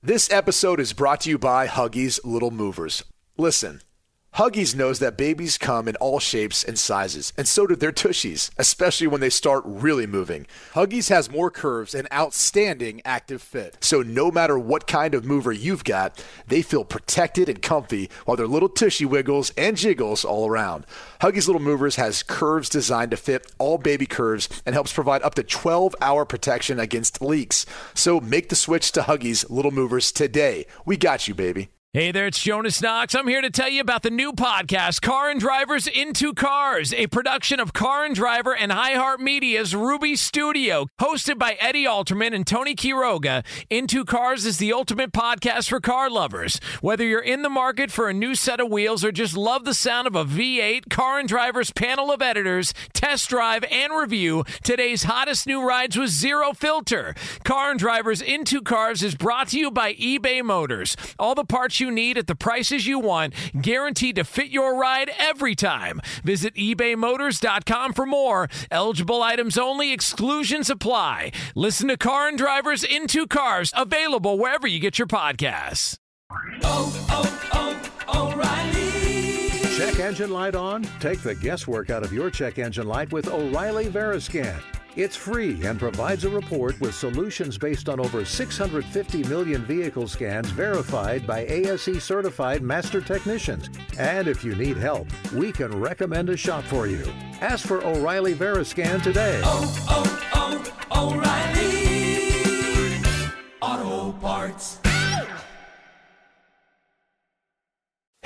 This episode is brought to you by Huggies Little Movers. Listen, Huggies knows that babies come in all shapes and sizes, and so do their tushies, especially when they start really moving. Huggies has more curves and outstanding active fit. So no matter what kind of mover you've got, they feel protected and comfy while their little tushy wiggles and jiggles all around. Huggies Little Movers has curves designed to fit all baby curves and helps provide up to 12-hour protection against leaks. So make the switch to Huggies Little Movers today. We got you, baby. Hey there, it's Jonas Knox. I'm here to tell you about the new podcast, Car and Driver's Into Cars, a production of Car and Driver and High Heart Media's Ruby Studio. Hosted by Eddie Alterman and Tony Quiroga, Into Cars is the ultimate podcast for car lovers. Whether you're in the market for a new set of wheels or just love the sound of a V8, Car and Driver's panel of editors test drive and review today's hottest new rides with zero filter. Car and Driver's Into Cars is brought to you by eBay Motors. All the parts you need at the prices you want, guaranteed to fit your ride every time. Visit ebaymotors.com for more. Eligible items only, exclusions apply. Listen to Car and Drivers Into Cars, available wherever you get your podcasts. O'Reilly. Check engine light on? Take the guesswork out of your check engine light with O'Reilly Veriscan. It's free and provides a report with solutions based on over 650 million vehicle scans verified by ASE-certified master technicians. And if you need help, we can recommend a shop for you. Ask for O'Reilly Veriscan today. O'Reilly Auto Parts.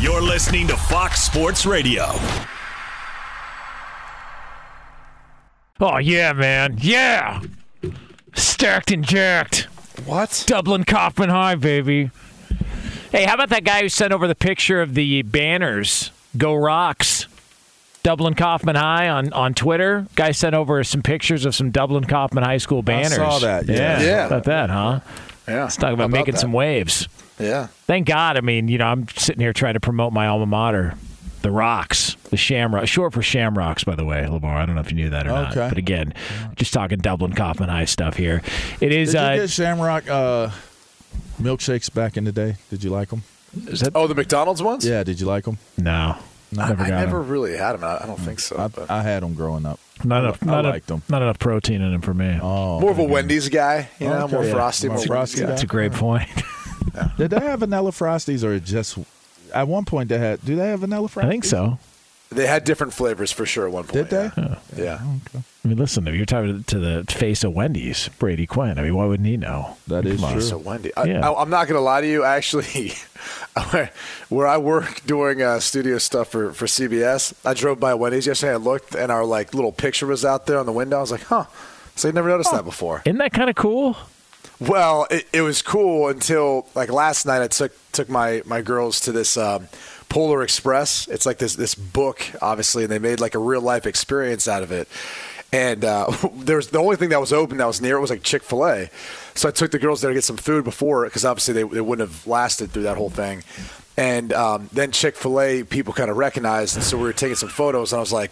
You're listening to Fox Sports Radio. Oh, yeah, man. Yeah! Stacked and jacked. What? Dublin Coffman High, baby. Hey, how about that guy who sent over the picture of the banners? Go Rocks. Dublin Coffman High on Twitter. Guy sent over some pictures of some Dublin Coffman High School banners. I saw that. Yeah. About that, huh? Yeah. Let's talk about making some waves. Yeah. Thank God. I mean, you know, I'm sitting here trying to promote my alma mater, the Rocks, the Shamrocks, short for Shamrocks, by the way, LeVar. I don't know if you knew that or not. But again, just talking Dublin Coffman High stuff here. It is. Did you get Shamrock milkshakes back in the day? Did you like them? The McDonald's ones? Yeah. Did you like them? No. I never really had them. I don't think so. I had them growing up. I liked them. Not enough protein in them for me. Oh, more of a Wendy's guy. You know, more frosty. That's a great point. Yeah. Did they have vanilla Frosties or just at one point they had? Do they have vanilla Frosties? I think so. They had different flavors for sure at one point. Did they? Yeah. Okay. I mean, listen, if you're talking to the face of Wendy's, Brady Quinn, I mean, why wouldn't he know? That is true. So Wendy. I'm not going to lie to you. Actually, where I work doing studio stuff for CBS, I drove by Wendy's yesterday. I looked, and our like little picture was out there on the window. I was like, huh. So I never noticed that before. Isn't that kind of cool? Well, it was cool until like last night. I took my girls to this Polar Express. It's like this book, obviously, and they made like a real life experience out of it. And there's the only thing that was open that was near it was like Chick-fil-A. So I took the girls there to get some food before it because obviously they wouldn't have lasted through that whole thing. And then Chick-fil-A people kind of recognized, and so we were taking some photos, and I was like,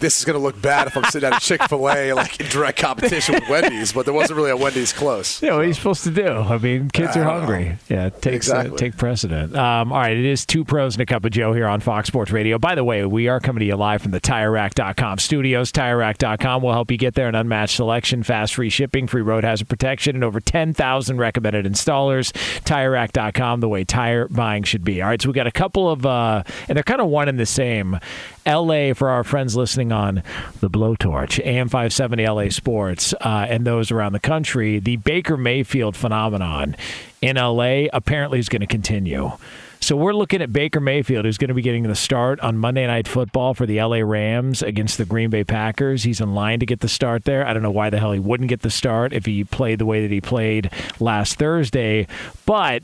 this is going to look bad if I'm sitting at a Chick-fil-A like in direct competition with Wendy's, but there wasn't really a Wendy's close. Yeah, what are you supposed to do? I mean, kids are hungry. Yeah, it takes take precedent. All right, it is Two Pros and a Cup of Joe here on Fox Sports Radio. By the way, we are coming to you live from the TireRack.com studios. TireRack.com will help you get there. An unmatched selection, fast free shipping, free road hazard protection, and over 10,000 recommended installers. TireRack.com, the way tire should be. All right, so we got a couple of, and they're kind of one and the same. LA for our friends listening on the Blowtorch, AM 570 LA Sports, and those around the country. The Baker Mayfield phenomenon in LA apparently is going to continue. So we're looking at Baker Mayfield, who's going to be getting the start on Monday Night Football for the LA Rams against the Green Bay Packers. He's in line to get the start there. I don't know why the hell he wouldn't get the start if he played the way that he played last Thursday, but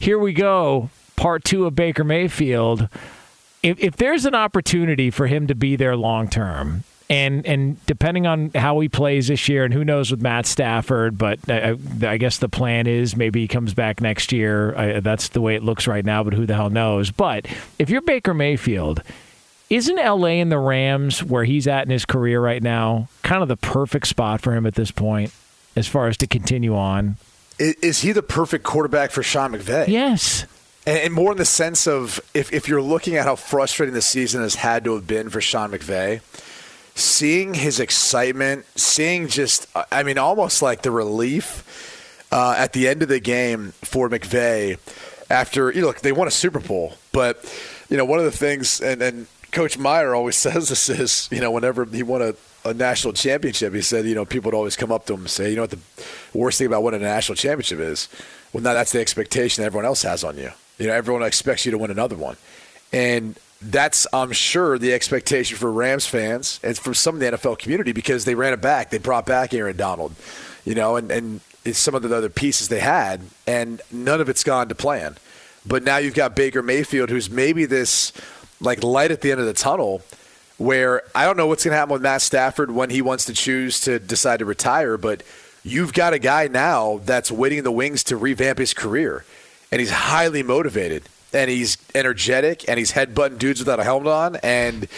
here we go, part two of Baker Mayfield. If there's an opportunity for him to be there long term, and depending on how he plays this year, and who knows with Matt Stafford, but I guess the plan is maybe he comes back next year. That's the way it looks right now, but who the hell knows? But if you're Baker Mayfield, isn't L.A. and the Rams, where he's at in his career right now, kind of the perfect spot for him at this point as far as to continue on? Is he the perfect quarterback for Sean McVay? Yes. And more in the sense of if you're looking at how frustrating the season has had to have been for Sean McVay, seeing his excitement, seeing just, I mean, almost like the relief at the end of the game for McVay after, you know, look, they won a Super Bowl. But, you know, one of the things, and Coach Meyer always says this is, you know, whenever he won a national championship, he said, you know, people would always come up to him and say, you know what the worst thing about winning a national championship is? Well, now that's the expectation everyone else has on you. You know, everyone expects you to win another one. And that's, I'm sure, the expectation for Rams fans and for some of the NFL community because they ran it back. They brought back Aaron Donald, you know, and some of the other pieces they had. And none of it's gone to plan. But now you've got Baker Mayfield, who's maybe this, like, light at the end of the tunnel where I don't know what's going to happen with Matt Stafford when he wants to choose to decide to retire. But you've got a guy now that's waiting in the wings to revamp his career. And he's highly motivated, and he's energetic, and he's headbutting dudes without a helmet on, and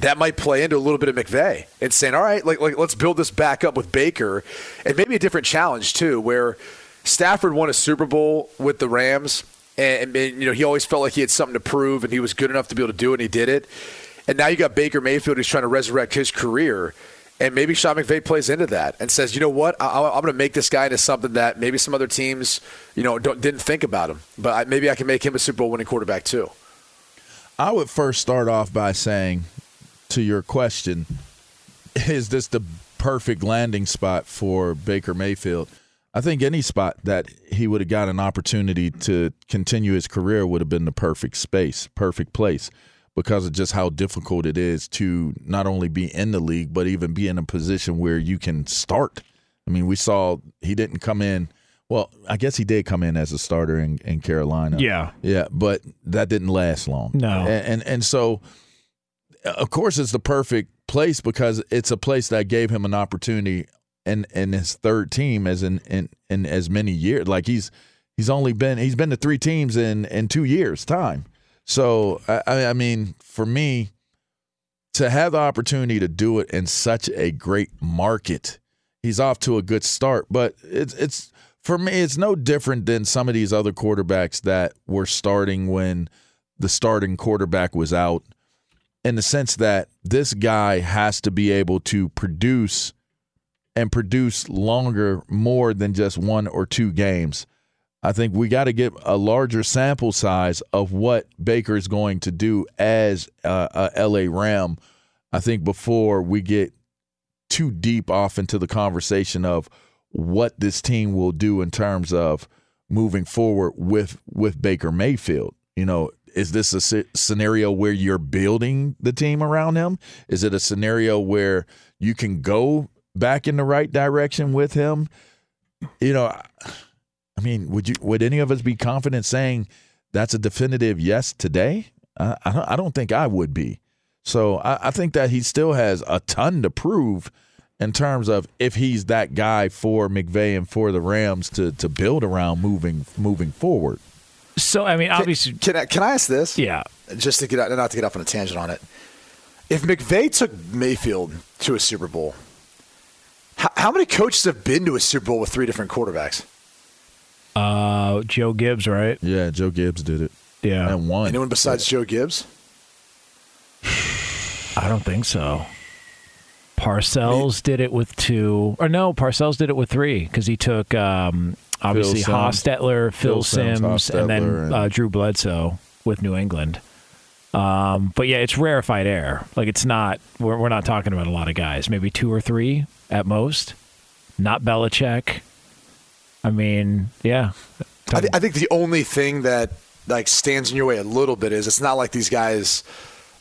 that might play into a little bit of McVay and saying, all right, like let's build this back up with Baker, and maybe a different challenge too, where Stafford won a Super Bowl with the Rams, and you know he always felt like he had something to prove, and he was good enough to be able to do it, and he did it. And now you got Baker Mayfield who's trying to resurrect his career. And maybe Sean McVay plays into that and says, you know what, I'm going to make this guy into something that maybe some other teams, you know, didn't think about him. But maybe I can make him a Super Bowl winning quarterback too. I would first start off by saying to your question, is this the perfect landing spot for Baker Mayfield? I think any spot that he would have got an opportunity to continue his career would have been the perfect space, perfect place. Because of just how difficult it is to not only be in the league, but even be in a position where you can start. I mean, we saw he didn't come in. Well, I guess he did come in as a starter in Carolina. Yeah. Yeah, but that didn't last long. No. And so, of course, it's the perfect place because it's a place that gave him an opportunity in his third team as in as many years. Like, he's been to three teams in 2 years' time. So, I mean, for me, to have the opportunity to do it in such a great market, he's off to a good start. But it's for me, it's no different than some of these other quarterbacks that were starting when the starting quarterback was out, in the sense that this guy has to be able to produce longer, more than just one or two games. I think we got to get a larger sample size of what Baker is going to do as a LA Ram, I think, before we get too deep off into the conversation of what this team will do in terms of moving forward with Baker Mayfield. You know, is this a scenario where you're building the team around him? Is it a scenario where you can go back in the right direction with him? You know, I mean, would any of us be confident saying that's a definitive yes today? I don't think I would be. So I think that he still has a ton to prove in terms of if he's that guy for McVay and for the Rams to build around moving forward. So, I mean, obviously, can I ask this? Yeah, just to get out, not to get off on a tangent on it. If McVay took Mayfield to a Super Bowl, how many coaches have been to a Super Bowl with three different quarterbacks? Joe Gibbs, right? Yeah, Joe Gibbs did it. Yeah. And won. Anyone besides Joe Gibbs? I don't think so. Parcells did it with two. Or no, Parcells did it with three because he took, obviously, Hostetler, Phil Simms, and then Drew Bledsoe with New England. But, yeah, it's rarefied air. Like, it's not – we're not talking about a lot of guys. Maybe two or three at most. Not Belichick. I mean, yeah. I think the only thing that like stands in your way a little bit is it's not like these guys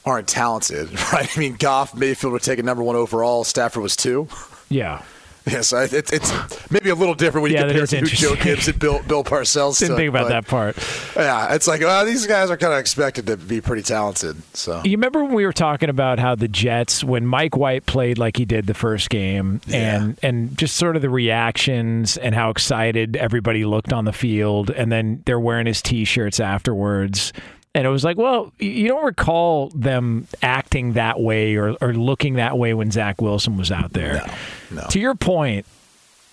aren't talented, right? I mean, Goff, Mayfield would take a number 1 overall. Stafford was 2. Yeah. Yes, it's maybe a little different when you compare it to Joe Gibbs and Bill Parcells. Didn't think about that part. Yeah, it's like, well, these guys are kind of expected to be pretty talented. So you remember when we were talking about how the Jets, when Mike White played like he did the first game, and just sort of the reactions and how excited everybody looked on the field, and then they're wearing his T-shirts afterwards. And it was like, well, you don't recall them acting that way or looking that way when Zach Wilson was out there. No. To your point,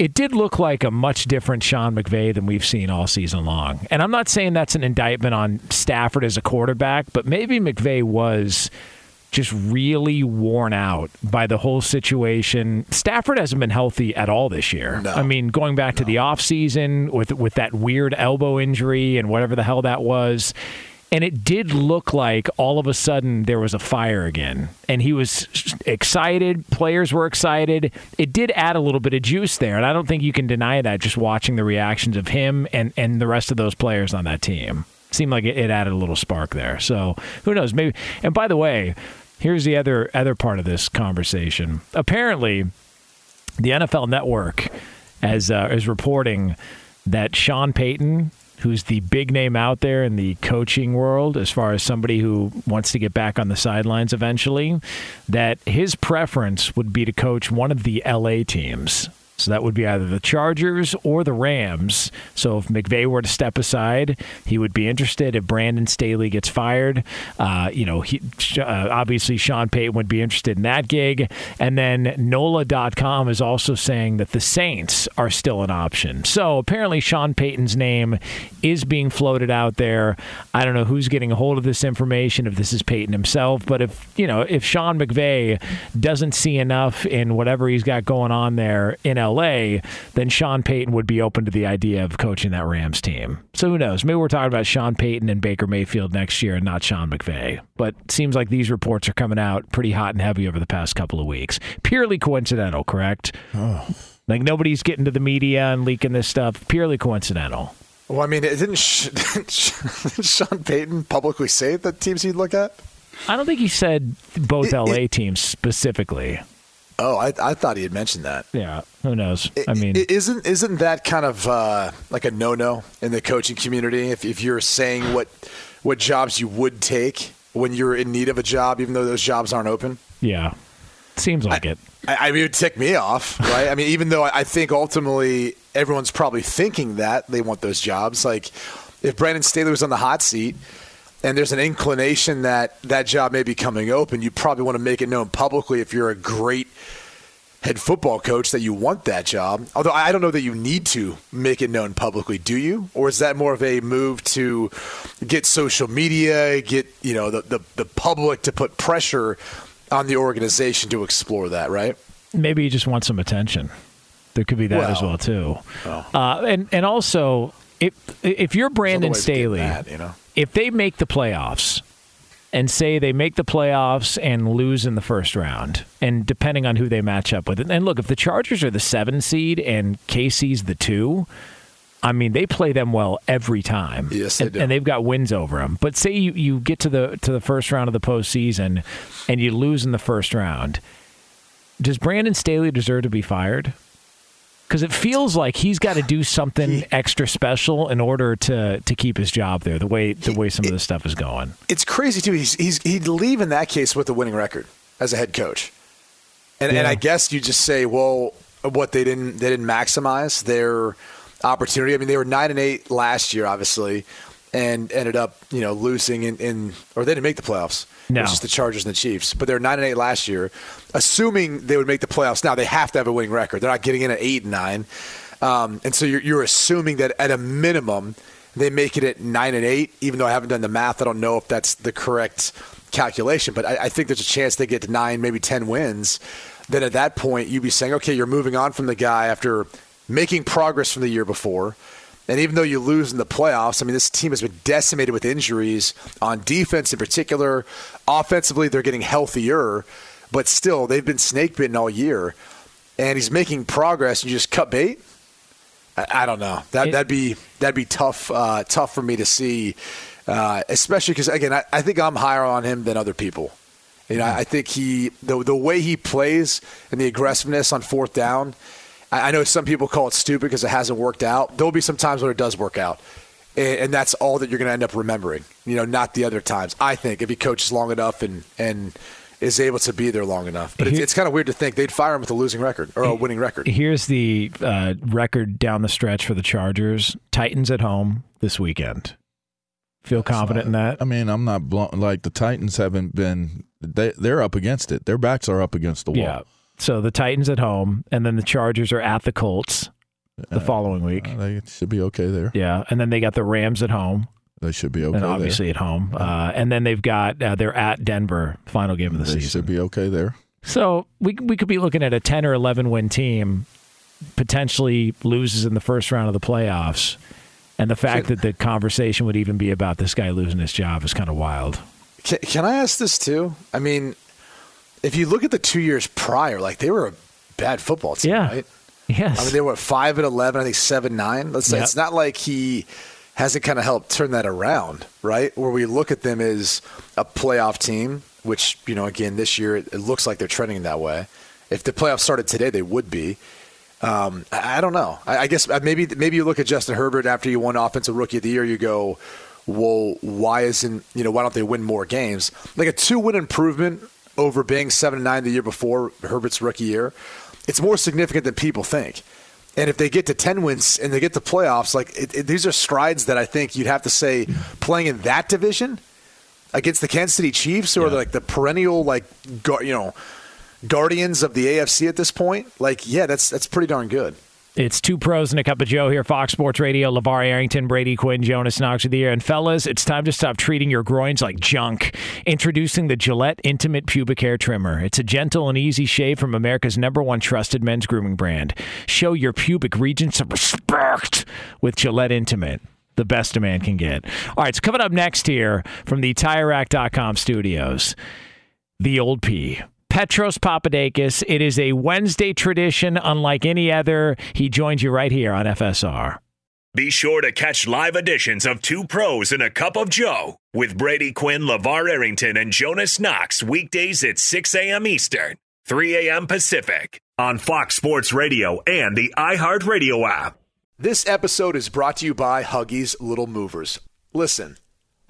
it did look like a much different Sean McVay than we've seen all season long. And I'm not saying that's an indictment on Stafford as a quarterback, but maybe McVay was just really worn out by the whole situation. Stafford hasn't been healthy at all this year. No. I mean, going back to the offseason with that weird elbow injury and whatever the hell that was. And it did look like all of a sudden there was a fire again. And he was excited. Players were excited. It did add a little bit of juice there. And I don't think you can deny that just watching the reactions of him and the rest of those players on that team. It seemed like it added a little spark there. So who knows? Maybe. And by the way, here's the other part of this conversation. Apparently, the NFL Network is reporting that Sean Payton, who's the big name out there in the coaching world as far as somebody who wants to get back on the sidelines eventually, that his preference would be to coach one of the L.A. teams. So that would be either the Chargers or the Rams. So if McVay were to step aside, he would be interested. If Brandon Staley gets fired, obviously Sean Payton would be interested in that gig. And then NOLA.com is also saying that the Saints are still an option. So apparently Sean Payton's name is being floated out there. I don't know who's getting a hold of this information, if this is Payton himself, but if Sean McVay doesn't see enough in whatever he's got going on there in LA, then Sean Payton would be open to the idea of coaching that Rams team. So who knows? Maybe we're talking about Sean Payton and Baker Mayfield next year and not Sean McVay. But it seems like these reports are coming out pretty hot and heavy over the past couple of weeks. Purely coincidental, correct? Oh. Like nobody's getting to the media and leaking this stuff. Purely coincidental. Well, I mean, didn't Sean Payton publicly say the teams he'd look at? I don't think he said both LA teams specifically. Oh, I thought he had mentioned that. Yeah, who knows? I mean, isn't that kind of like a no-no in the coaching community? If you're saying what jobs you would take when you're in need of a job, even though those jobs aren't open? Yeah, seems like it. I mean, it would tick me off, right? I mean, even though I think ultimately everyone's probably thinking that they want those jobs. Like, if Brandon Staley was on the hot seat, and there's an inclination that job may be coming open, you probably want to make it known publicly if you're a great head football coach that you want that job. Although I don't know that you need to make it known publicly, do you? Or is that more of a move to get social media, get the public to put pressure on the organization to explore that, right? Maybe you just want some attention. There could be that as well, too. Well, and also, if you're Brandon Staley, if they make the playoffs and say they make the playoffs and lose in the first round, and depending on who they match up with, and look, if the Chargers are the 7 seed and KC's the 2, I mean, they play them well every time. Yes, they do. And they've got wins over them. But say you get to the first round of the postseason and you lose in the first round, does Brandon Staley deserve to be fired? Because it feels like he's got to do something extra special in order to keep his job there, the way some of this stuff is going. It's crazy, too. He'd leave in that case with a winning record as a head coach. And I guess you just say, well, what, they didn't maximize their opportunity. I mean, they were 9-8 last year, obviously, and ended up losing or they didn't make the playoffs. No. It was just the Chargers and the Chiefs. But they were 9-8 last year. Assuming they would make the playoffs now, they have to have a winning record. They're not getting in at 8-9. And so you're assuming that at a minimum they make it at 9-8, even though I haven't done the math. I don't know if that's the correct calculation. But I think there's a chance they get to 9, maybe 10 wins. Then at that point you'd be saying, okay, you're moving on from the guy after making progress from the year before. And even though you lose in the playoffs, I mean, this team has been decimated with injuries on defense in particular. Offensively, they're getting healthier, but still, they've been snake-bitten all year. And he's making progress, and you just cut bait? I don't know. That'd be tough for me to see, especially because, again, I think I'm higher on him than other people. I think the way he plays and the aggressiveness on fourth down – I know some people call it stupid because it hasn't worked out. There'll be some times when it does work out. And that's all that you're going to end up remembering, you know, not the other times, I think, if he coaches long enough and is able to be there long enough. But it's kind of weird to think they'd fire him with a losing record or a winning record. Here's the record down the stretch for the Chargers. Titans at home this weekend. Feel confident in that? I mean, I'm not blunt. Like, the Titans haven't been – they're up against it. Their backs are up against the wall. Yeah. So the Titans at home, and then the Chargers are at the Colts the following week. They should be okay there. Yeah, and then they got the Rams at home. They should be okay there. And obviously there. At home. And then they've got they're at Denver, final game of the season. They should be okay there. So we could be looking at a 10 or 11-win team, potentially loses in the first round of the playoffs. And the fact that the conversation would even be about this guy losing his job is kind of wild. Can I ask this, too? I mean, if you look at the 2 years prior, like, they were a bad football team, right? Yes. I mean, they were 5-11, I think 7-9. Let's say it's not like he hasn't kind of helped turn that around, right? Where we look at them as a playoff team, which, you know, again, this year it looks like they're trending that way. If the playoffs started today, they would be. I don't know. I guess maybe you look at Justin Herbert after you won Offensive Rookie of the Year, you go, well, why don't they win more games? Like a 2-win improvement over being 7-9 the year before Herbert's rookie year, it's more significant than people think. And if they get to 10 wins and they get to playoffs, like these are strides that I think you'd have to say playing in that division against the Kansas City Chiefs, who are like the perennial guardians of the AFC at this point, that's pretty darn good. It's two pros and a cup of Joe here, Fox Sports Radio, LeVar Arrington, Brady Quinn, Jonas Knox of the year. And fellas, it's time to stop treating your groins like junk. Introducing the Gillette Intimate Pubic Hair Trimmer. It's a gentle and easy shave from America's #1 trusted men's grooming brand. Show your pubic region some respect with Gillette Intimate. The best a man can get. All right, so coming up next here from the TireRack.com studios, the old P. Petros Papadakis. It is a Wednesday tradition unlike any other. He joins you right here on FSR. Be sure to catch live editions of Two Pros and a Cup of Joe with Brady Quinn, LeVar Arrington, and Jonas Knox weekdays at 6 a.m. Eastern, 3 a.m. Pacific on Fox Sports Radio and the iHeartRadio app. This episode is brought to you by Huggies Little Movers. Listen.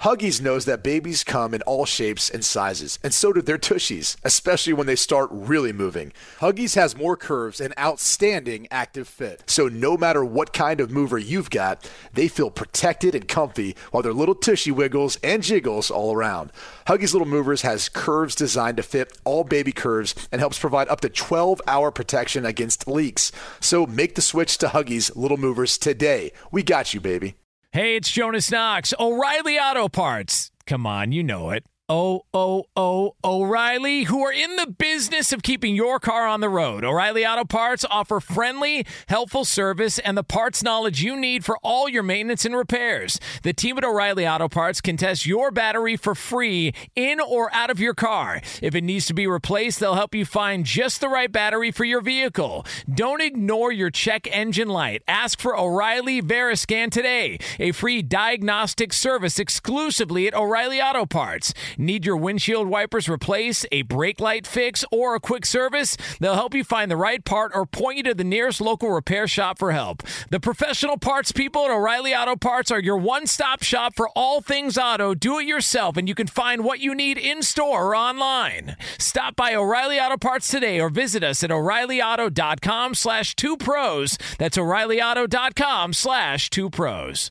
Huggies knows that babies come in all shapes and sizes, and so do their tushies, especially when they start really moving. Huggies has more curves and outstanding active fit. So no matter what kind of mover you've got, they feel protected and comfy while their little tushy wiggles and jiggles all around. Huggies Little Movers has curves designed to fit all baby curves and helps provide up to 12-hour protection against leaks. So make the switch to Huggies Little Movers today. We got you, baby. Hey, it's Jonas Knox. O'Reilly Auto Parts. Come on, you know it. O'Reilly, who are in the business of keeping your car on the road. O'Reilly Auto Parts offer friendly, helpful service and the parts knowledge you need for all your maintenance and repairs. The team at O'Reilly Auto Parts can test your battery for free in or out of your car. If it needs to be replaced, they'll help you find just the right battery for your vehicle. Don't ignore your check engine light. Ask for O'Reilly Veriscan today, a free diagnostic service exclusively at O'Reilly Auto Parts. Need your windshield wipers replaced, a brake light fix, or a quick service? They'll help you find the right part or point you to the nearest local repair shop for help. The professional parts people at O'Reilly Auto Parts are your one-stop shop for all things auto. Do it yourself, and you can find what you need in-store or online. Stop by O'Reilly Auto Parts today or visit us at O'ReillyAuto.com/2Pros. That's O'ReillyAuto.com/2Pros.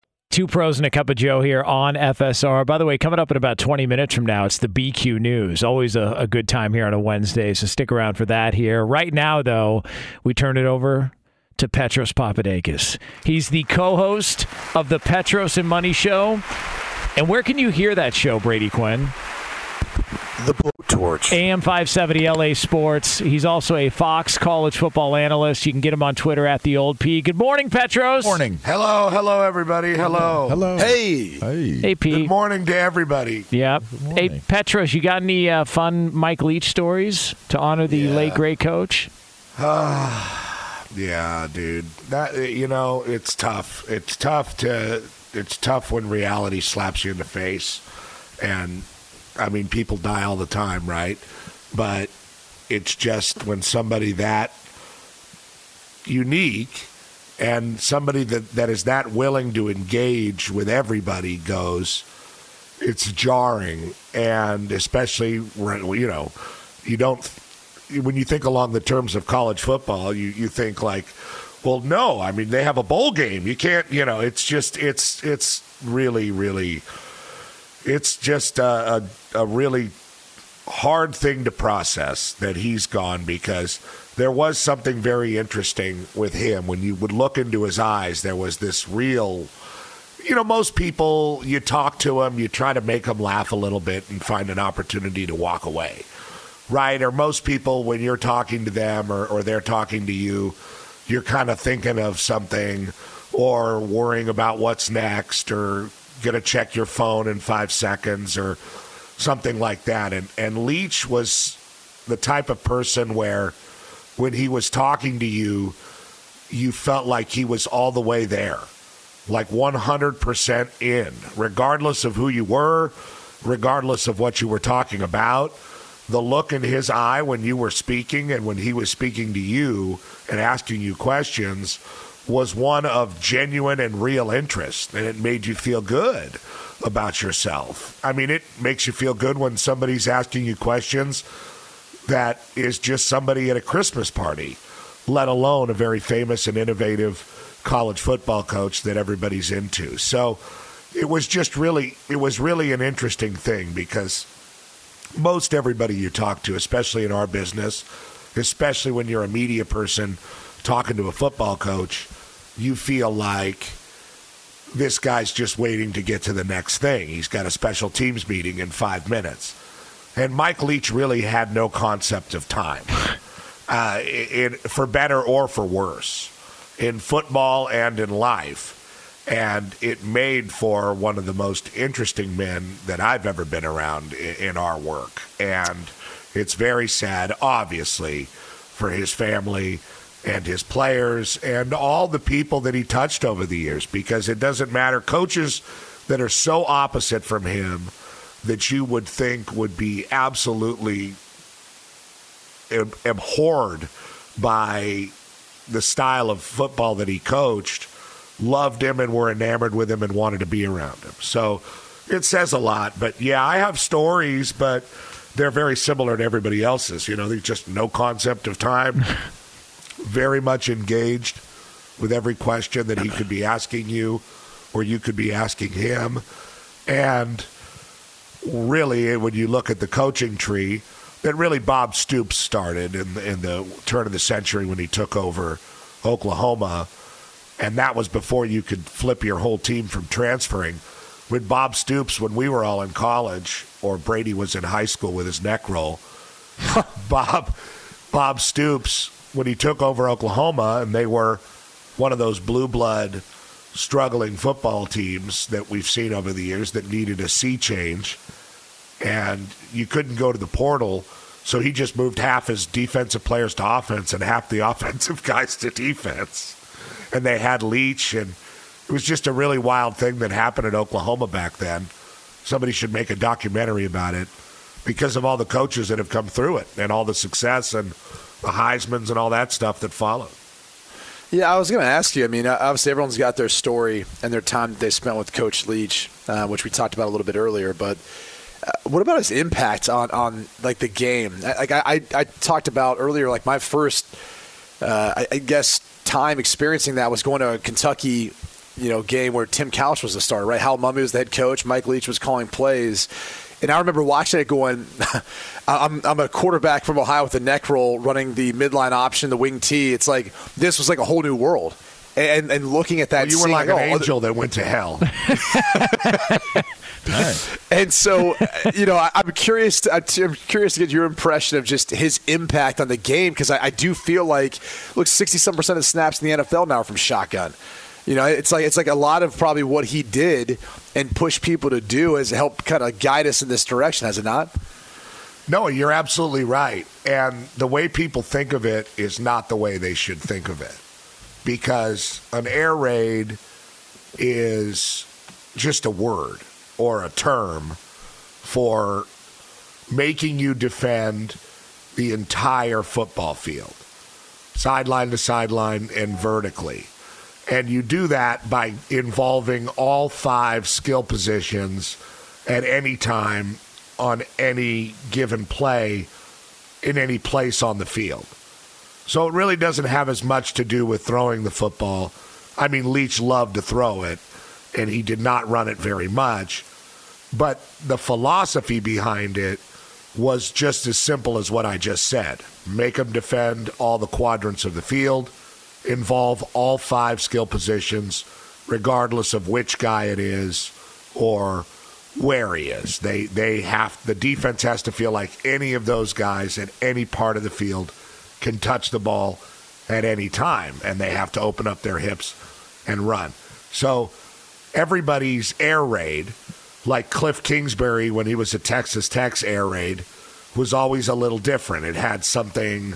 Two Pros and a Cup of Joe here on FSR. By the way, coming up in about 20 minutes from now, it's the BQ News. Always a good time here on a Wednesday, so stick around for that here. Right now, though, we turn it over to Petros Papadakis. He's the co-host of the Petros and Money Show. And where can you hear that show, Brady Quinn? The boat. torch. AM 570 LA Sports. He's also a Fox college football analyst. You can get him on Twitter at the Old P. Good morning, Petros. Morning. Hello, hello, everybody. Hello. Hello. Hey. Hey, P. Good morning to everybody. Yeah. Hey, Petros, you got any fun Mike Leach stories to honor the late great coach? Yeah, dude. It's tough. It's tough when reality slaps you in the face. And, I mean, people die all the time, right? But it's just when somebody that unique and somebody that is that willing to engage with everybody goes, it's jarring. And especially, when you think along the terms of college football, you think like, well, no, I mean, they have a bowl game. You can't, it's just, it's really, really, it's just a really hard thing to process that he's gone, because there was something very interesting with him. When you would look into his eyes, there was this real, most people, you talk to him, you try to make them laugh a little bit and find an opportunity to walk away. Right? Or most people, when you're talking to them or they're talking to you, you're kind of thinking of something or worrying about what's next or going to check your phone in 5 seconds or something like that. And Leach was the type of person where when he was talking to you, you felt like he was all the way there, like 100% in, regardless of who you were, regardless of what you were talking about. The look in his eye when you were speaking and when he was speaking to you and asking you questions was one of genuine and real interest, and it made you feel good about yourself. I mean, it makes you feel good when somebody's asking you questions that is just somebody at a Christmas party, let alone a very famous and innovative college football coach that everybody's into. So it was really an interesting thing, because most everybody you talk to, especially in our business, especially when you're a media person talking to a football coach, you feel like this guy's just waiting to get to the next thing. He's got a special teams meeting in 5 minutes. And Mike Leach really had no concept of time, for better or for worse, in football and in life. And it made for one of the most interesting men that I've ever been around in our work. And it's very sad, obviously, for his family and his players and all the people that he touched over the years, because it doesn't matter. Coaches that are so opposite from him that you would think would be absolutely abhorred by the style of football that he coached, loved him and were enamored with him and wanted to be around him. So it says a lot. But, yeah, I have stories, but they're very similar to everybody else's. There's just no concept of time, very much engaged with every question that he could be asking you or you could be asking him. And really, when you look at the coaching tree, that really Bob Stoops started in the turn of the century when he took over Oklahoma. And that was before you could flip your whole team from transferring. With Bob Stoops, when we were all in college, or Brady was in high school with his neck roll, Bob Stoops, when he took over Oklahoma, and they were one of those blue blood struggling football teams that we've seen over the years that needed a sea change, and you couldn't go to the portal, so he just moved half his defensive players to offense and half the offensive guys to defense. And they had Leach, and it was just a really wild thing that happened at Oklahoma back then. Somebody should make a documentary about it because of all the coaches that have come through it and all the success and the Heismans and all that stuff that followed. Yeah, I was going to ask you. I mean, obviously everyone's got their story and their time that they spent with Coach Leach, which we talked about a little bit earlier, but what about his impact on like the game? Like I talked about earlier, like my first, I guess, time experiencing that was going to a Kentucky, game where Tim Couch was the starter, right? Hal Mummy was the head coach. Mike Leach was calling plays. And I remember watching it going, I'm a quarterback from Ohio with a neck roll running the midline option, the wing T. It's like, this was like a whole new world. and looking at that, well, you were like an angel that went to hell. Right. And so, you know, I'm curious to get your impression of just his impact on the game, because I do feel like, look, 60-some% of snaps in the NFL now are from shotgun. You know, it's like a lot of probably what he did and pushed people to do has helped kind of guide us in this direction, has it not? No, you're absolutely right. And the way people think of it is not the way they should think of it, because an air raid is just a word or a term for making you defend the entire football field, sideline to sideline and vertically. And you do that by involving all five skill positions at any time on any given play in any place on the field. So it really doesn't have as much to do with throwing the football. I mean, Leach loved to throw it, and he did not run it very much. But the philosophy behind it was just as simple as what I just said. Make them defend all the quadrants of the field. Involve all five skill positions, regardless of which guy it is or where he is. The defense has to feel like any of those guys at any part of the field can touch the ball at any time, and they have to open up their hips and run. So everybody's air raid, like Cliff Kingsbury when he was at Texas Tech's air raid, was always a little different. It had something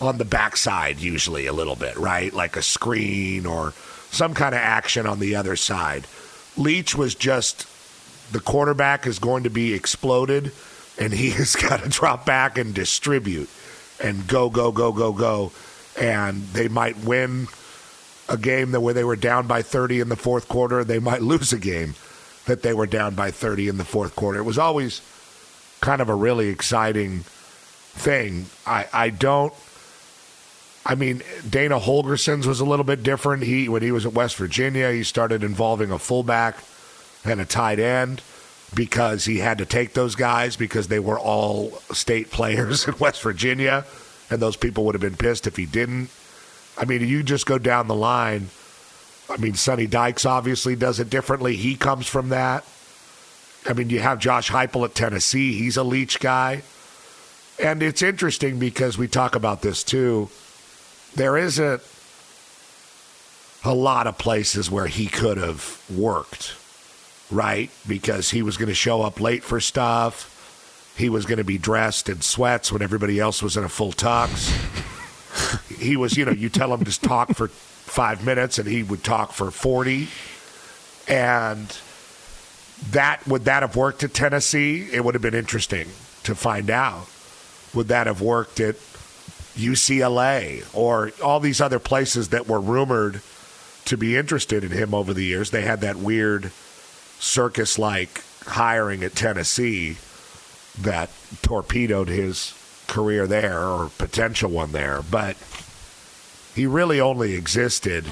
on the backside, usually a little bit, right? Like a screen or some kind of action on the other side. Leach was just, the quarterback is going to be exploded, and he has got to drop back and distribute and go, go, go, go, go. And they might win a game that where they were down by 30 in the fourth quarter. They might lose a game that they were down by 30 in the fourth quarter. It was always kind of a really exciting thing. I mean, Dana Holgerson's was a little bit different. When he was at West Virginia, he started involving a fullback and a tight end because he had to take those guys because they were all state players in West Virginia, and those people would have been pissed if he didn't. I mean, you just go down the line. I mean, Sonny Dykes obviously does it differently. He comes from that. I mean, you have Josh Heupel at Tennessee. He's a Leach guy. And it's interesting because we talk about this too. There isn't a lot of places where he could have worked, right? Because he was going to show up late for stuff. He was going to be dressed in sweats when everybody else was in a full tux. He was, you know, you tell him to talk for 5 minutes and he would talk for 40. And would that have worked at Tennessee? It would have been interesting to find out. Would that have worked at UCLA or all these other places that were rumored to be interested in him over the years? They had that weird circus-like hiring at Tennessee that torpedoed his career there, or potential one there. But he really only existed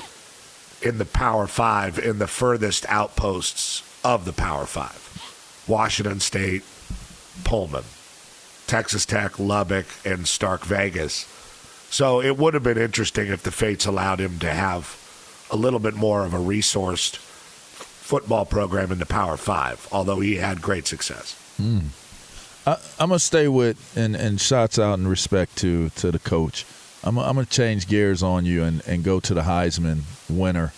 in the Power Five, in the furthest outposts of the Power Five. Washington State, Pullman, Texas Tech, Lubbock, and Stark Vegas. So it would have been interesting if the fates allowed him to have a little bit more of a resourced football program in the Power Five, although he had great success. Mm. I'm going to stay with, and shots out and respect to the coach. I'm going to change gears on you and go to the Heisman winner.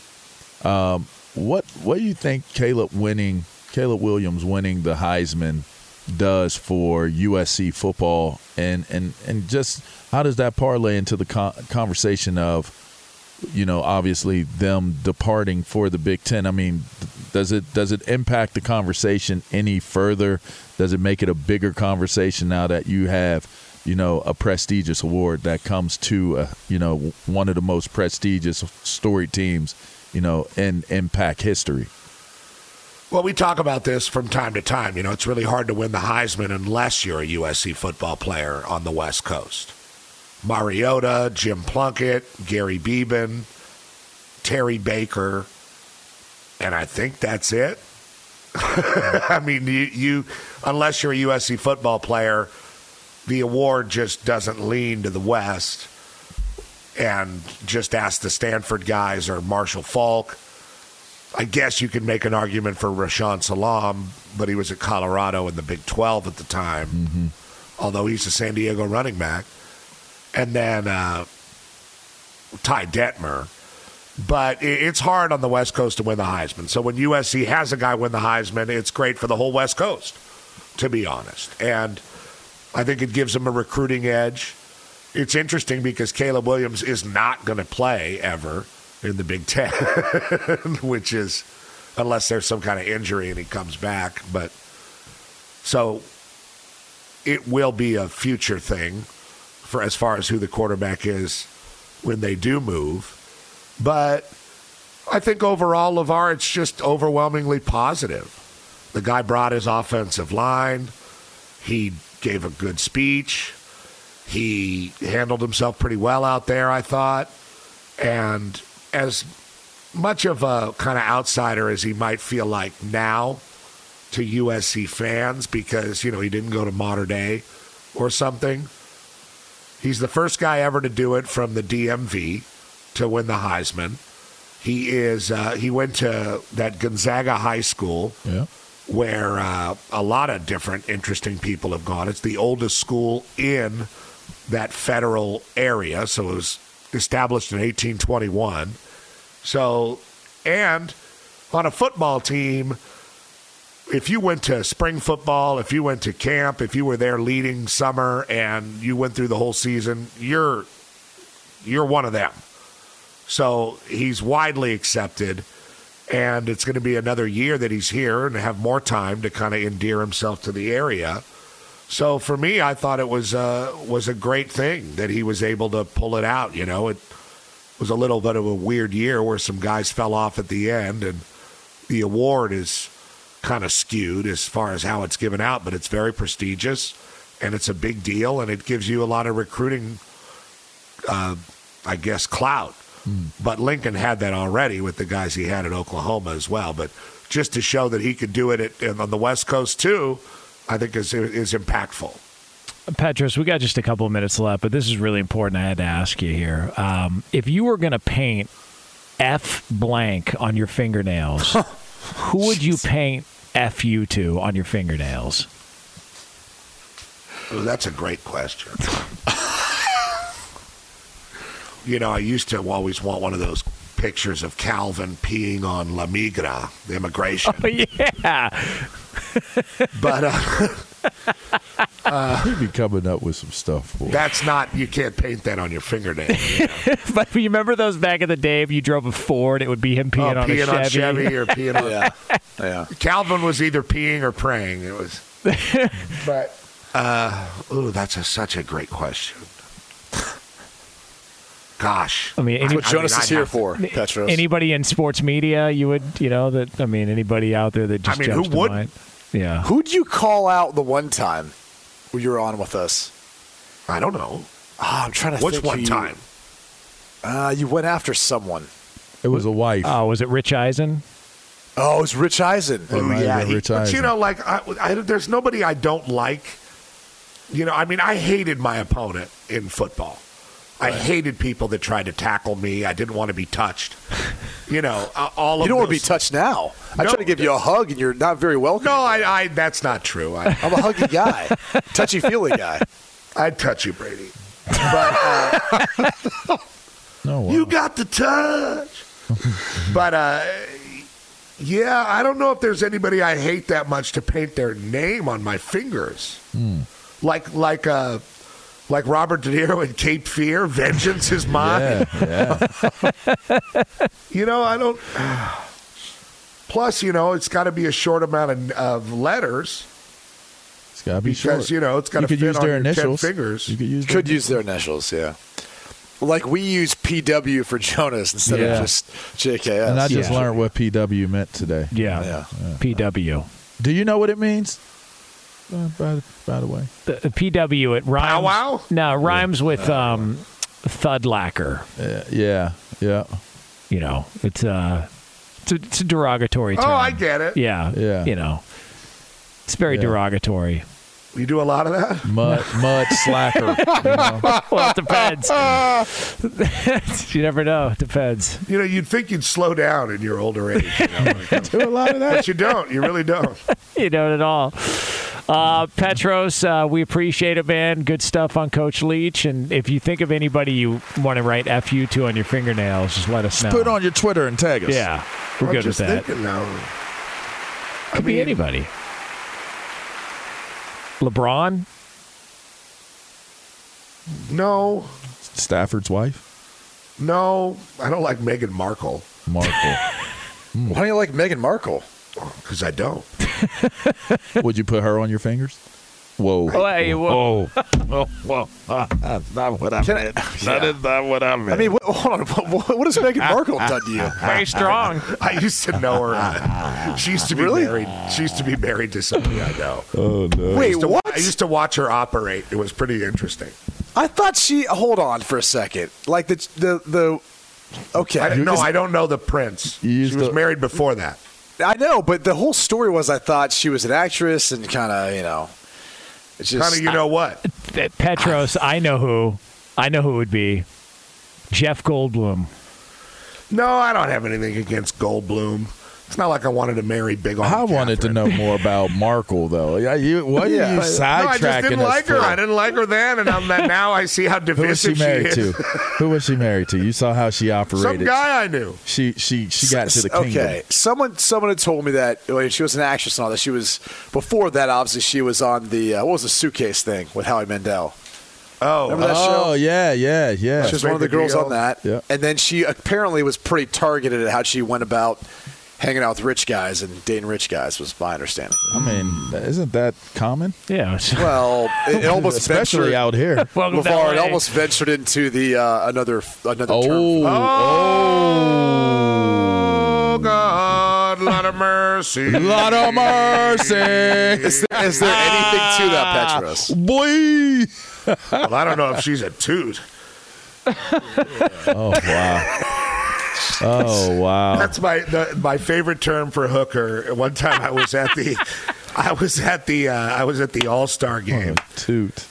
What do you think Caleb Williams winning the Heisman does for USC football, and just how does that parlay into the conversation of, you know, obviously them departing for the Big Ten? I mean, does it impact the conversation any further? Does it make it a bigger conversation now that you have, you know, a prestigious award that comes to you know, one of the most prestigious storied teams, you know, in Pac history? Well, we talk about this from time to time. You know, it's really hard to win the Heisman unless you're a USC football player on the West Coast. Mariota, Jim Plunkett, Gary Beeben, Terry Baker, and I think that's it. I mean, you unless you're a USC football player, the award just doesn't lean to the West. and just ask the Stanford guys or Marshall Falk. I guess you could make an argument for Rashaan Salam, but he was at Colorado in the Big 12 at the time, although he's a San Diego running back. And then Ty Detmer. But it's hard on the West Coast to win the Heisman. So when USC has a guy win the Heisman, it's great for the whole West Coast, to be honest. And I think it gives them a recruiting edge. It's interesting because Caleb Williams is not going to play ever in the Big Ten, which is, unless there's some kind of injury and he comes back. But so it will be a future thing for as far as who the quarterback is when they do move. But I think overall, LeVar, it's just overwhelmingly positive. The guy brought his offensive line. He gave a good speech. He handled himself pretty well out there, I thought. And as much of a kind of outsider as he might feel like now to USC fans, because, you know, he didn't go to modern day or something, he's the first guy ever to do it from the DMV to win the Heisman. He is he went to that Gonzaga High School where a lot of different interesting people have gone. It's the oldest school in that federal area, so it was established in 1821. So, and on a football team, if you went to spring football, if you went to camp, if you were there leading summer and you went through the whole season, you're one of them. So he's widely accepted, and it's going to be another year that he's here and have more time to kind of endear himself to the area. So for me, I thought it was a great thing that he was able to pull it out. You know, it was a little bit of a weird year where some guys fell off at the end, and the award is kind of skewed as far as how it's given out, but it's very prestigious, and it's a big deal, and it gives you a lot of recruiting, I guess, clout. But Lincoln had that already with the guys he had at Oklahoma as well. But just to show that he could do it on the West Coast too, I think is impactful. Petros, we got just a couple of minutes left, but this is really important. I had to ask you here. If you were going to paint F blank on your fingernails, who would you paint F you to on your fingernails? Oh, that's a great question. You know, I used to always want one of those pictures of Calvin peeing on La Migra, the immigration. Oh, yeah. But he'd be coming up with some stuff. Boy. That's not, you can't paint that on your fingernail. You know? But you remember those back in the day if you drove a Ford, it would be him peeing on a Chevy. On Chevy or peeing on, yeah. Calvin was either peeing or praying. It was. But, that's such a great question. Gosh, I mean, that's what Jonas is here for. Petros. Anybody in sports media, anybody out there that just jumps to mind. Yeah, who'd you call out the one time when you were on with us? I don't know. I'm trying to. Which think one you, time? You went after someone. It was a wife. Oh, was it Rich Eisen? Oh, it was Rich Eisen. Oh yeah, Rich Eisen. But you know, like there's nobody I don't like. You know, I mean, I hated my opponent in football. I hated people that tried to tackle me. I didn't want to be touched. You know, all of you don't want to be touched now. I try to give you a hug, and you're not very welcome. No, I that's not true. I'm a huggy guy, touchy-feely guy. I'd touch you, Brady. But you got the touch. But I don't know if there's anybody I hate that much to paint their name on my fingers, like Robert De Niro in Cape Fear, vengeance is mine. Yeah. You know, I don't. Plus, you know, it's got to be a short amount of letters. It's got to be short. Because, you know, it's got to fit use on their initials. 10 fingers. You could use their initials, yeah. Like we use PW for Jonas instead of just JKS. And I just learned what PW meant today. Yeah. PW. Do you know what it means? By the way, the PW, it rhymes. Pow wow? No, it rhymes with thud lacquer. Yeah. You know, it's a derogatory term. Oh, I get it. Yeah. You know, it's very derogatory. You do a lot of that? Much slacker. You know? Well, it depends. You never know. It depends. You know, you'd think you'd slow down in your older age. You know? Do a lot of that? But you don't. You really don't. You don't at all. Petros, we appreciate it, man. Good stuff on Coach Leach. And if you think of anybody you want to write FU to on your fingernails, just let us know. Just put it on your Twitter and tag us. Yeah, we're good with that. Could be anybody. LeBron? No. Stafford's wife? No. I don't like Meghan Markle. Why don't you like Meghan Markle? Because I don't. Would you put her on your fingers? Whoa. Whoa. That's not what I meant. I mean, hold on. What has Meghan Markle done to you? Very strong. I used to know her. She used to be married. She used to be married to somebody I know. Oh, no. Wait, what? I used to watch her operate. It was pretty interesting. I thought she... Hold on for a second. Like the okay. I don't know the prince. She was married before that. I know, but the whole story was I thought she was an actress and kind of, you know... Kind of, you know what? Petros, I know who it would be. Jeff Goldblum. No, I don't have anything against Goldblum. It's not like I wanted to marry Big Arm Catherine. I wanted to know more about Markle, though. What are you sidetracking us for? No, I just didn't like her. I didn't like her then, and now I see how divisive she is. Who was she married to? You saw how she operated. Some guy I knew. She got to the kingdom. Okay, someone had told me that she was an actress and all that. She was, before that, obviously, she was on the, what was the suitcase thing with Howie Mandel? Oh, remember that show? Yeah. She was one of the girls on that. Yeah. And then she apparently was pretty targeted at how she went about hanging out with rich guys and dating rich guys was my understanding. I mean, isn't that common? Yeah. Well, it almost especially ventured, out here. LeVar, it almost ventured into the another term. Oh God, lot of mercy, lot of mercy. Is there anything to that, Petros? Boy. Well, I don't know if she's a toot. Oh wow. Oh wow! That's my favorite term for hooker. One time I was at the All-Star game,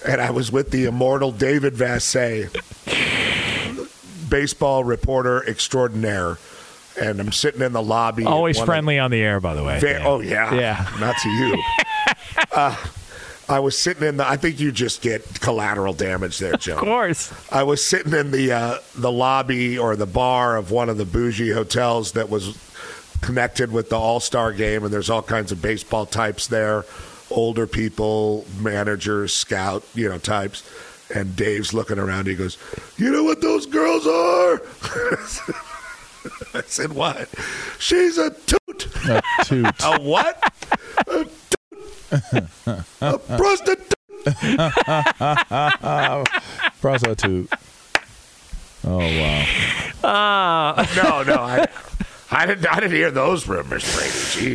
and I was with the immortal David Vassay, baseball reporter extraordinaire, and I'm sitting in the lobby. Always friendly on the air, by the way. Oh yeah, not to you. I was sitting in the. I think you just get collateral damage there, Joe. Of course. I was sitting in the lobby or the bar of one of the bougie hotels that was connected with the All-Star game, and there's all kinds of baseball types there, older people, managers, scout, types. And Dave's looking around. He goes, "You know what those girls are?" I said, "What?" "She's a toot." A toot. A what? A toot. A prostitute. Oh wow. No. I didn't hear those rumors, Brady.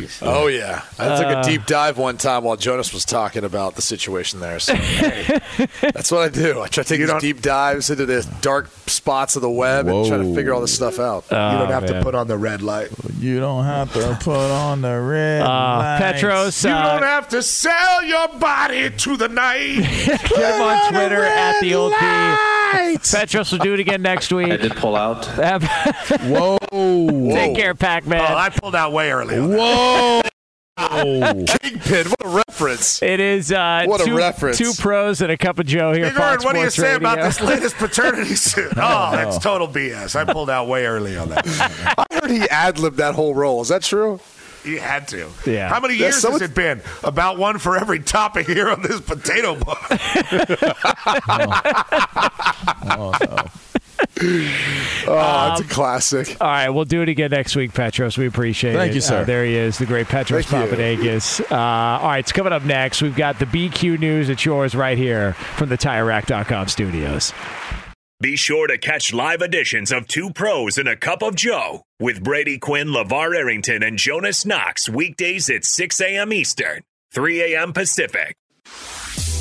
Jeez. Oh yeah, I took a deep dive one time while Jonas was talking about the situation there. So hey, that's what I do. I try to take these deep dives into the dark spots of the web and try to figure all this stuff out. You don't have to put on the red light. You don't have to put on the red light. Petros, you don't have to sell your body to the night. Get on Twitter at the old P. Petros will do it again next week. I did pull out. Whoa. Take care, Pac-Man. Oh, I pulled out way earlier. Whoa. Kingpin, what a reference. It is two pros and a cup of Joe here. Big Aaron, what do you say about this latest paternity suit? That's total BS. I pulled out way early on that. I heard he ad-libbed that whole role. Is that true? He had to. Yeah. How many years has it been? About one for every topic here on this potato bar. Oh, no. Oh, it's a classic. All right, we'll do it again next week, Petros. We appreciate it. Thank you, sir. There he is, the great Petros Papadakis. All right, it's coming up next. We've got the BQ News. It's yours right here from the TireRack.com studios. Be sure to catch live editions of Two Pros and a Cup of Joe with Brady Quinn, LeVar Arrington, and Jonas Knox weekdays at 6 a.m. Eastern, 3 a.m. Pacific.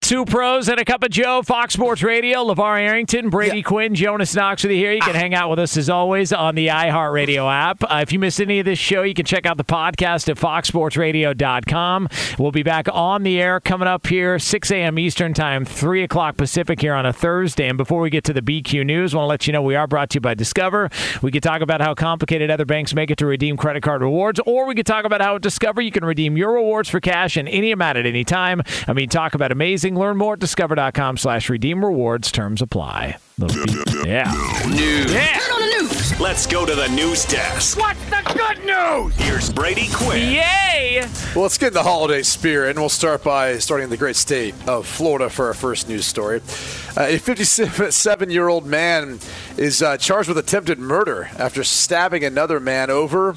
Two pros and a cup of Joe, Fox Sports Radio, LeVar Arrington, Brady Quinn, Jonas Knox with you here. You can hang out with us, as always, on the iHeartRadio app. If you missed any of this show, you can check out the podcast at foxsportsradio.com. We'll be back on the air coming up here, 6 a.m. Eastern Time, 3 o'clock Pacific here on a Thursday. And before we get to the BQ News, I want to let you know we are brought to you by Discover. We could talk about how complicated other banks make it to redeem credit card rewards, or we could talk about how at Discover you can redeem your rewards for cash in any amount at any time. I mean, talk about amazing. Learn more at discover.com/redeem rewards. Terms apply. News. Yeah. Turn on the news. Let's go to the news desk. What's the good news? Here's Brady Quinn. Yay! Well, let's get in the holiday spirit, and we'll start by starting in the great state of Florida for our first news story. A 57-year-old man is charged with attempted murder after stabbing another man over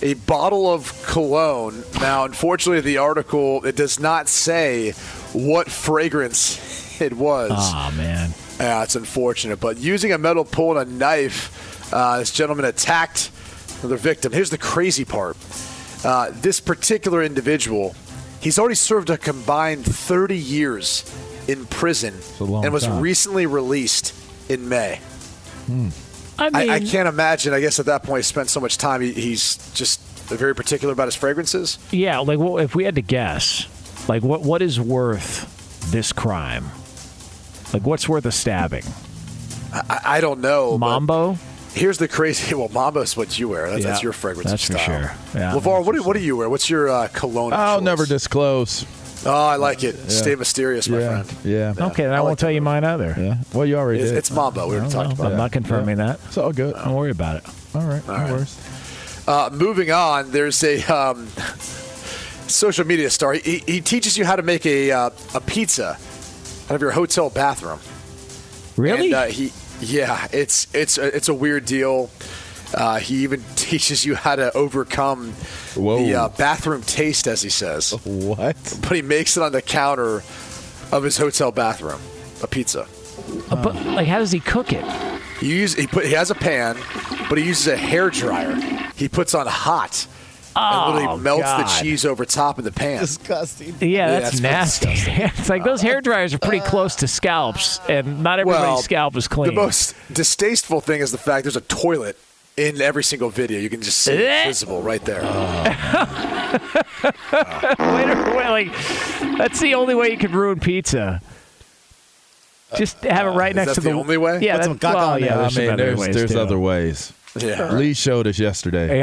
a bottle of cologne. Now, unfortunately, the article, it does not say what fragrance it was. Oh, man. Yeah, it's unfortunate. But using a metal pole and a knife, this gentleman attacked their victim. Here's the crazy part. This particular individual, he's already served a combined 30 years in prison and was recently released in May. I can't imagine. I guess at that point he spent so much time. He's just very particular about his fragrances. Yeah, like well, if we had to guess, like what is worth this crime? Like what's worth a stabbing? I don't know. Mambo? Here's the crazy. Well, Mambo's what you wear. That's, that's your fragrance. That's style. For sure. Yeah, LeVar, what do you wear? What's your cologne? I'll never disclose. Oh, I like it. Yeah. Stay mysterious, my friend. Yeah. Okay, then I won't tell you mine either. Yeah. Well, you already did. It's Mambo. We already talked about it. I'm not confirming that. It's all good. Don't worry about it. All right. No worries. Moving on, there's a social media star. He teaches you how to make a pizza out of your hotel bathroom. Really? And, it's a weird deal. He even teaches you how to overcome the bathroom taste, as he says. What? But he makes it on the counter of his hotel bathroom, a pizza. But like, how does he cook it? He has a pan, but he uses a hairdryer. He puts on hot and literally melts the cheese over top of the pan. Disgusting. Yeah, that's nasty. It's like those hairdryers are pretty close to scalps, and not everybody's scalp is clean. The most distasteful thing is the fact there's a toilet in every single video. You can just see it visible right there. That's the only way you can ruin pizza. Just have it right next to the... Is that the only way? Yeah, there's other ways. Yeah, right. Lee showed us yesterday.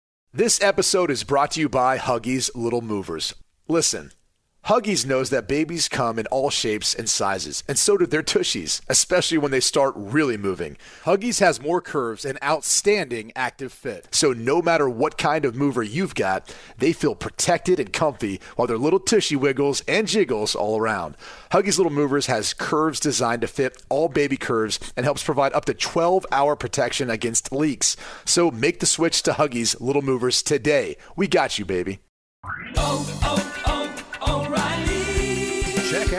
This episode is brought to you by Huggies Little Movers. Listen, Huggies knows that babies come in all shapes and sizes, and so do their tushies, especially when they start really moving. Huggies has more curves and outstanding active fit. So no matter what kind of mover you've got, they feel protected and comfy while their little tushy wiggles and jiggles all around. Huggies Little Movers has curves designed to fit all baby curves and helps provide up to 12-hour protection against leaks. So make the switch to Huggies Little Movers today. We got you, baby. O'Reilly. Check